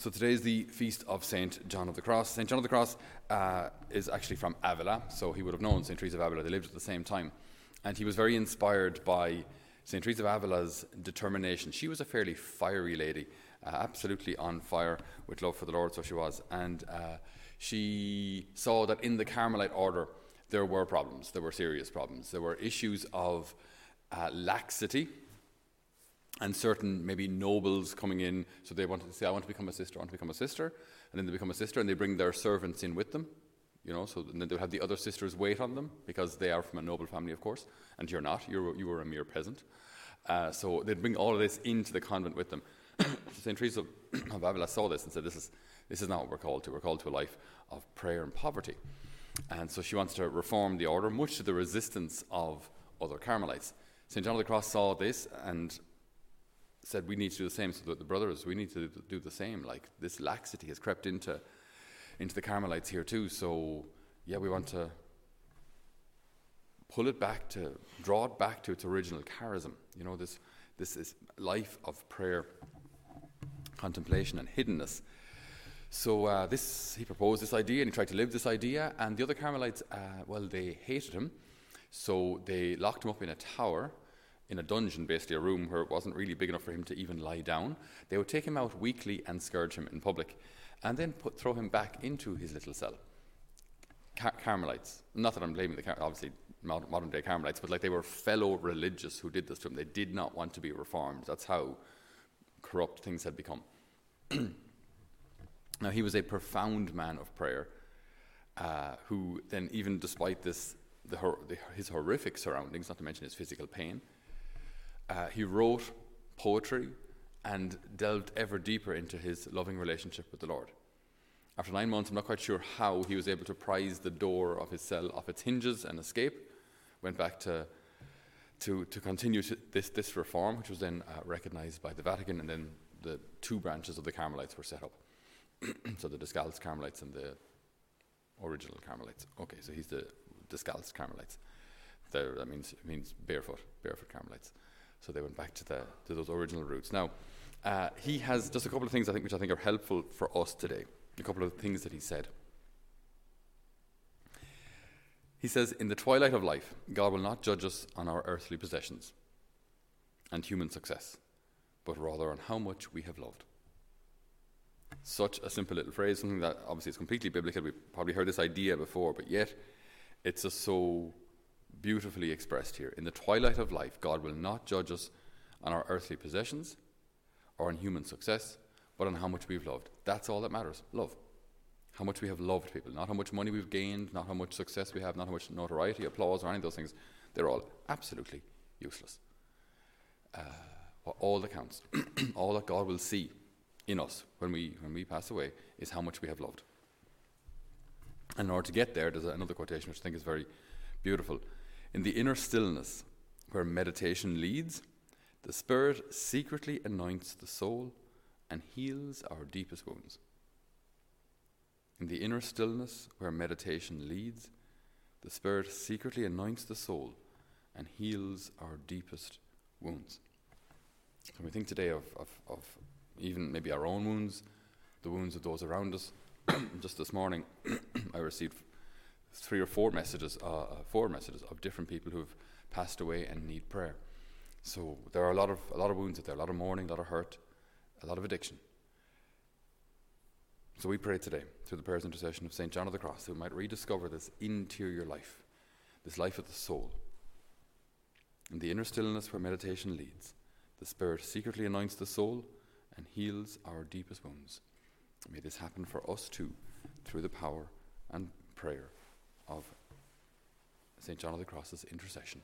So today is the feast of St. John of the Cross. St. John of the Cross is actually from Avila, so he would have known St. Teresa of Avila. They lived at the same time. And he was very inspired by St. Teresa of Avila's determination. She was a fairly fiery lady, absolutely on fire with love for the Lord, so she was. And she saw that in the Carmelite order, there were problems. There were serious problems. There were issues of laxity and certain maybe nobles coming in. So they wanted to say, I want to become a sister. And then they become a sister and they bring their servants in with them. You know, so then they'll have the other sisters wait on them because they are from a noble family, of course. And you're not. You were a mere peasant. So they'd bring all of this into the convent with them. St. Teresa of Avila saw this and said, this is not what we're called to. We're called to a life of prayer and poverty. And so she wants to reform the order, much to the resistance of other Carmelites. St. John of the Cross saw this and said, we need to do the same. So that the brothers, we need to do the same. Like, this laxity has crept into the Carmelites here too. So, yeah, we want to pull it back to, draw it back to its original charism. You know, this is life of prayer, contemplation and hiddenness. So he proposed this idea and he tried to live this idea, and the other Carmelites, they hated him. So they locked him up in a tower, in a dungeon, basically a room where it wasn't really big enough for him to even lie down. They would take him out weekly and scourge him in public, and then throw him back into his little cell. Carmelites, not that I'm blaming the Carmelites, obviously modern day Carmelites, but like they were fellow religious who did this to him. They did not want to be reformed. That's how corrupt things had become. Now, he was a profound man of prayer, who then, even despite this, his horrific surroundings, not to mention his physical pain, he wrote poetry and delved ever deeper into his loving relationship with the Lord. After 9 months, I'm not quite sure how he was able to prise the door of his cell off its hinges and escape. Went back to continue this reform, which was then recognized by the Vatican, and then the two branches of the Carmelites were set up. So the Discalced Carmelites and the original Carmelites. Okay, so he's the Discalced Carmelites. That means barefoot Carmelites. So they went back to those original roots. Now, he has just a couple of things which I think are helpful for us today. A couple of things that he said. He says, in the twilight of life, God will not judge us on our earthly possessions and human success, but rather on how much we have loved. Such a simple little phrase, something that obviously is completely biblical. We've probably heard this idea before, but yet it's just so beautifully expressed here. In the twilight of life, God will not judge us on our earthly possessions or on human success, but on how much we've loved. That's all that matters, love. How much we have loved people, not how much money we've gained, not how much success we have, not how much notoriety, applause, or any of those things. They're all absolutely useless. All that counts, all that God will see in us when we pass away is how much we have loved. And in order to get there, there's another quotation which I think is very beautiful. In the inner stillness where meditation leads, the Spirit secretly anoints the soul and heals our deepest wounds. In the inner stillness where meditation leads, the Spirit secretly anoints the soul and heals our deepest wounds. When we think today of even maybe our own wounds, the wounds of those around us. Just this morning, I received four messages of different people who have passed away and need prayer. So there are a lot of wounds out there, a lot of mourning, a lot of hurt, a lot of addiction. So we pray today through the prayers and intercession of St. John of the Cross, who might rediscover this interior life, this life of the soul. In the inner stillness where meditation leads, the Spirit secretly anoints the soul and heals our deepest wounds. May this happen for us too, through the power and prayer of St. John of the Cross's intercession.